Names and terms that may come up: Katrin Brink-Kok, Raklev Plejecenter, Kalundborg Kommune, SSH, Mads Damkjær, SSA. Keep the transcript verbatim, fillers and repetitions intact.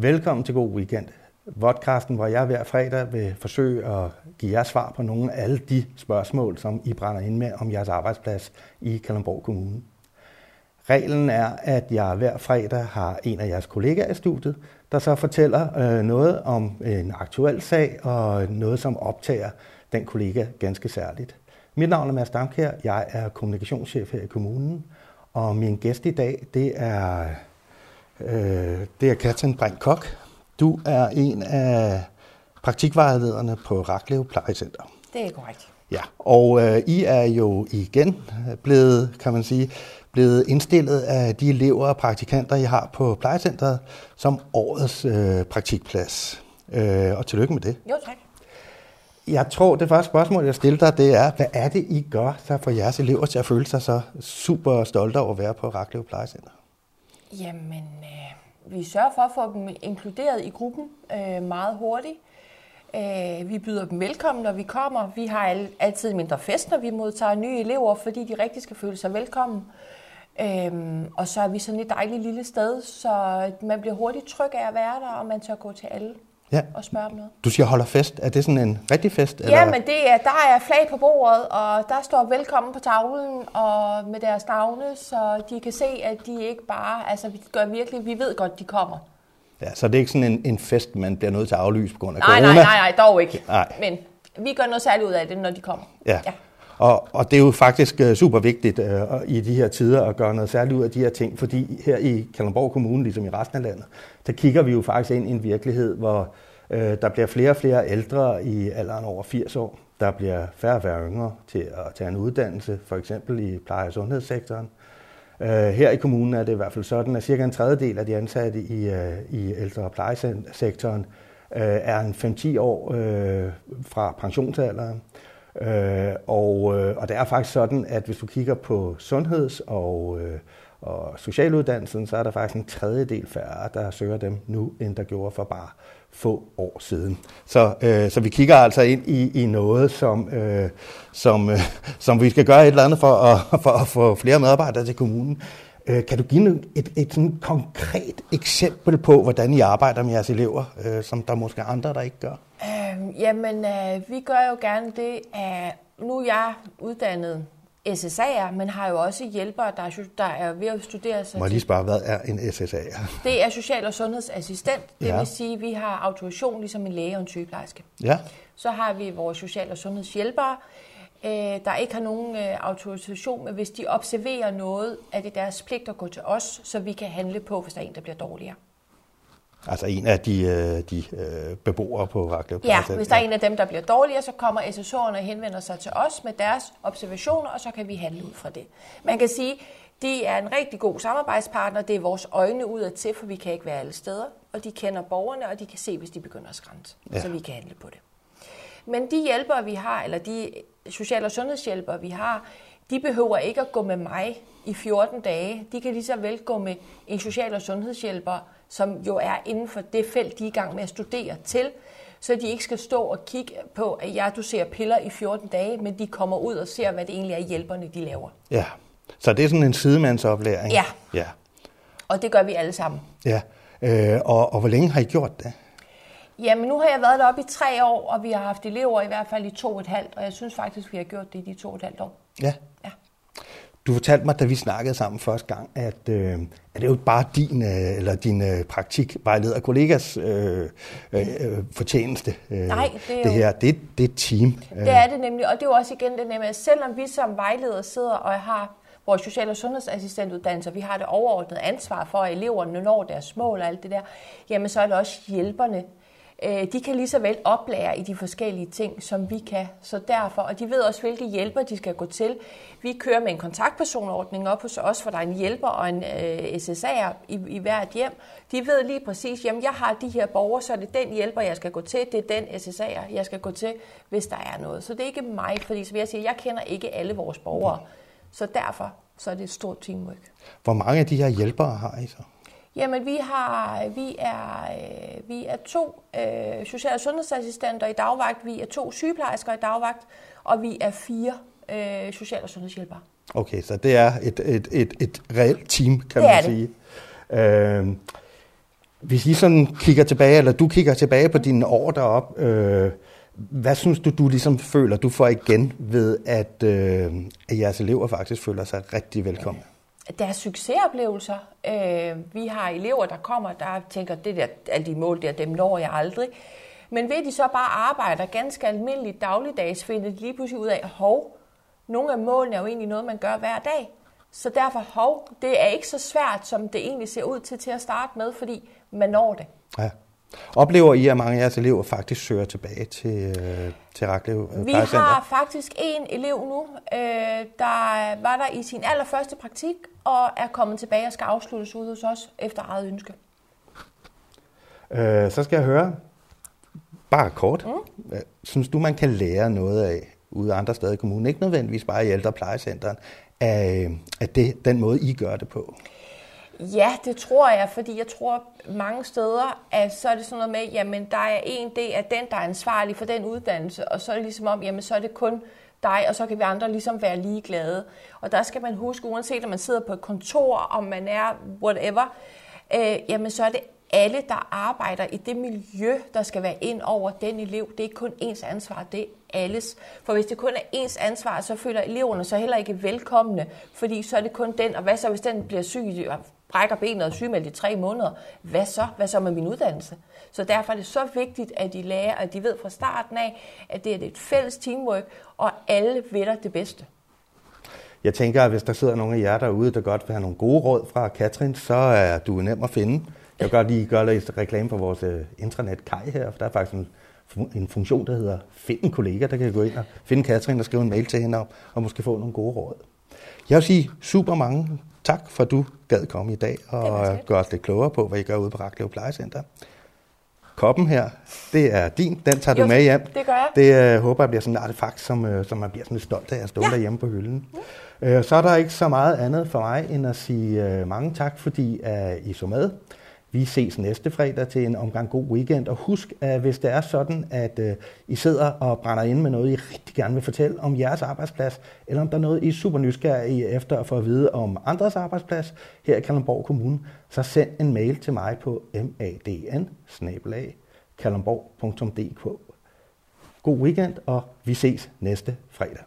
Velkommen til God Weekend. Vodcasten, hvor jeg hver fredag vil forsøge at give jer svar på nogle af alle de spørgsmål, som I brænder ind med om jeres arbejdsplads i Kalundborg Kommune. Reglen er, at jeg hver fredag har en af jeres kollegaer i studiet, der så fortæller noget om en aktuel sag og noget, som optager den kollega ganske særligt. Mit navn er Mads Damkjær, jeg er kommunikationschef her i kommunen, og min gæst i dag, det er, øh, det er Katrin Brink-Kok. Du er en af praktikvejlederne på Raklev Plejecenter. Det er korrekt. Ja, og øh, I er jo igen blevet, kan man sige, blevet indstillet af de elever og praktikanter, I har på plejecentret, som årets øh, praktikplads. Øh, og tillykke med det. Jo, tak. Jeg tror, det første spørgsmål, jeg stiller dig, det er, hvad er det, I gør, så for jeres elever til at føle sig så super stolte over at være på Raklev Plejecenter? Jamen, øh, vi sørger for at få dem inkluderet i gruppen øh, meget hurtigt. Øh, vi byder dem velkommen, når vi kommer. Vi har al- altid mindre fest, når vi modtager nye elever, fordi de rigtig skal føle sig velkommen. Øh, og så er vi sådan et dejligt lille sted, så man bliver hurtigt tryg af at være der, og man tør gå til alle. Ja. Og spørge om noget. Du siger holder fest. Er det sådan en rigtig fest? Eller? Ja, men det er, der er flag på bordet, og der står velkommen på tavlen og med deres navne, så de kan se, at de ikke bare, altså vi gør virkelig, vi ved godt, de kommer. Ja, så det er ikke sådan en, en fest, man bliver nødt til at aflyse på grund af corona? Nej, nej, nej, nej dog ikke. Nej. Men vi gør noget særligt ud af det, når de kommer. Ja. Ja. Og, og det er jo faktisk super vigtigt øh, i de her tider at gøre noget særligt ud af de her ting, fordi her i Kalundborg Kommune, ligesom i resten af landet, der kigger vi jo faktisk ind i en virkelighed, hvor øh, der bliver flere og flere ældre i alderen over firs år. Der bliver færre og færre yngre til at tage en uddannelse, for eksempel i pleje- og sundhedssektoren. Øh, her i kommunen er det i hvert fald sådan, at cirka en tredjedel af de ansatte i, øh, i ældre- og plejesektoren øh, er en fem til ti år øh, fra pensionsalderen. Øh, og, øh, og det er faktisk sådan, at hvis du kigger på sundheds- og, øh, og socialuddannelsen, så er der faktisk en tredjedel færre, der søger dem nu, end der gjorde for bare få år siden. Så, øh, så vi kigger altså ind i, i noget, som, øh, som, øh, som vi skal gøre et eller andet for at, for at få flere medarbejdere til kommunen. Øh, kan du give et, et sådan konkret eksempel på, hvordan I arbejder med jeres elever, øh, som der måske er andre, der ikke gør? Øh, jamen, øh, vi gør jo gerne det, at nu er jeg uddannet S S A'er, men har jo også hjælpere, der er, der er ved at studere sig. Må jeg lige spørge, hvad er en S S A'er? Det er social- og sundhedsassistent. Det ja. vil sige, at vi har autorisation ligesom en læge og en sygeplejerske. Ja. Så har vi vores social- og sundhedshjælpere, øh, der ikke har nogen øh, autorisation, men hvis de observerer noget, er det deres pligt at gå til os, så vi kan handle på, hvis der er en, der bliver dårligere. Altså en af de, de beboere på Raklev Plejecenter. Ja, hvis der er en af dem, der bliver dårligere, så kommer S S H'erne og henvender sig til os med deres observationer, og så kan vi handle ud fra det. Man kan sige, de er en rigtig god samarbejdspartner. Det er vores øjne udadtil, for vi kan ikke være alle steder. Og de kender borgerne, og de kan se, hvis de begynder at skrænte, ja. Så vi kan handle på det. Men de hjælpere, vi har, eller de social- og sundhedshjælpere, vi har, de behøver ikke at gå med mig i fjorten dage. De kan lige så vel gå med en social- og sundhedshjælper, som jo er inden for det felt, de er i gang med at studere til, så de ikke skal stå og kigge på, at jeg doserer piller i fjorten dage, men de kommer ud og ser, hvad det egentlig er, hjælperne de laver. Ja, så det er sådan en sidemandsoplæring. Ja, ja. Og det gør vi alle sammen. Ja, øh, og, og hvor længe har I gjort det? Jamen, nu har jeg været deroppe i tre år, og vi har haft elever i hvert fald i to og et halvt, og jeg synes faktisk, vi har gjort det i de to og et halvt år. Ja. Ja. Du fortalte mig, da vi snakkede sammen første gang, at, øh, at det er jo bare din øh, eller din øh, praktikvejleder kollegas øh, øh, fortjeneste. Øh, Nej, det, er det her, det, det er et team. Det er det nemlig, og det er jo også igen det nemlig, at selvom vi som vejledere sidder og har vores social- og sundhedsassistentuddannelser, vi har det overordnede ansvar for, at eleverne når deres mål og alt det der, jamen så er det også hjælperne. De kan lige så vel oplære i de forskellige ting, som vi kan, så derfor, og de ved også, hvilke hjælper de skal gå til. Vi kører med en kontaktpersonordning op hos os, for der er en hjælper og en øh, S S A'er i, i hvert hjem. De ved lige præcis, jamen jeg har de her borgere, så er det den hjælper, jeg skal gå til, det er den S S A'er, jeg skal gå til, hvis der er noget. Så det er ikke mig, fordi som jeg siger, jeg kender ikke alle vores borgere, så derfor så er det et stort teamwork. Hvor mange af de her hjælpere har I så? Jamen, vi, har, vi, er, vi er to øh, social- og sundhedsassistenter i dagvagt, vi er to sygeplejersker i dagvagt, og vi er fire øh, social- og sundhedshjælpere. Okay, så det er et, et, et, et reelt team, kan det man sige. Det. Øh, Hvis I sådan kigger tilbage, eller du kigger tilbage på dine år derop, øh, hvad synes du, du ligesom føler, du får igen ved, at, øh, at jeres elever faktisk føler sig rigtig velkommen? Der er succesoplevelser. Øh, vi har elever, der kommer, der tænker, det der, alle de mål der, dem når jeg aldrig. Men ved de så bare arbejder ganske almindeligt dagligdags, finder de lige pludselig ud af, hov, nogle af målene er jo egentlig noget, man gør hver dag. Så derfor, hov, det er ikke så svært, som det egentlig ser ud til til at starte med, fordi man når det. Ja. Oplever I, at mange af jeres elever faktisk søger tilbage til, til Raklev Plejecenter? Vi har faktisk en elev nu, der var der i sin allerførste praktik og er kommet tilbage og skal afsluttes ude hos os efter eget ønske. Øh, så skal jeg høre, bare kort, mm. synes du, man kan lære noget af ude andre steder i kommunen, ikke nødvendigvis bare i ældreplejecenteren, af, af det, den måde, I gør det på? Ja, det tror jeg, fordi jeg tror mange steder, at så er det sådan noget med, jamen der er en del af den, der er ansvarlig for den uddannelse, og så er det ligesom om, jamen så er det kun dig, og så kan vi andre ligesom være ligeglade. Og der skal man huske, uanset om man sidder på et kontor, om man er whatever, øh, jamen så er det alle, der arbejder i det miljø, der skal være ind over den elev. Det er ikke kun ens ansvar, det er alles. For hvis det kun er ens ansvar, så føler eleverne så heller ikke velkomne, fordi så er det kun den, og hvad så hvis den bliver syg og brækker benet og sygemeldt i tre måneder? Hvad så? Hvad så med min uddannelse? Så derfor er det så vigtigt, at de lærer, at de ved fra starten af, at det er et fælles teamwork, og alle vælger det bedste. Jeg tænker, at hvis der sidder nogle af jer derude, der godt vil have nogle gode råd fra Katrin, så er du nem at finde. Jeg kan godt lige gøre lidt reklame for vores intranet-kaj her, for der er faktisk en, en funktion, der hedder Find en kollega, der kan gå ind og finde Katrin og skrive en mail til hende om, og måske få nogle gode råd. Jeg vil sige super mange tak, for at du gad komme i dag og gøre os lidt klogere på, hvad I gør ude på Raklev Plejecenter. Koppen her, det er din. Den tager jo, du med hjem. Det gør jeg. Det øh, håber jeg bliver sådan et artefakt, som, som man bliver sådan lidt stolt af at stå ja. derhjemme på hylden. Mm. Øh, så er der ikke så meget andet for mig, end at sige øh, mange tak, fordi øh, I så med. Vi ses næste fredag til en omgang god weekend, og husk, at hvis det er sådan, at øh, I sidder og brænder ind med noget, I rigtig gerne vil fortælle om jeres arbejdsplads, eller om der er noget, I er super nysgerrige efter at få at vide om andres arbejdsplads her i Kalundborg Kommune, så send en mail til mig på madn bindestreg kalundborg punktum d k. God weekend, og vi ses næste fredag.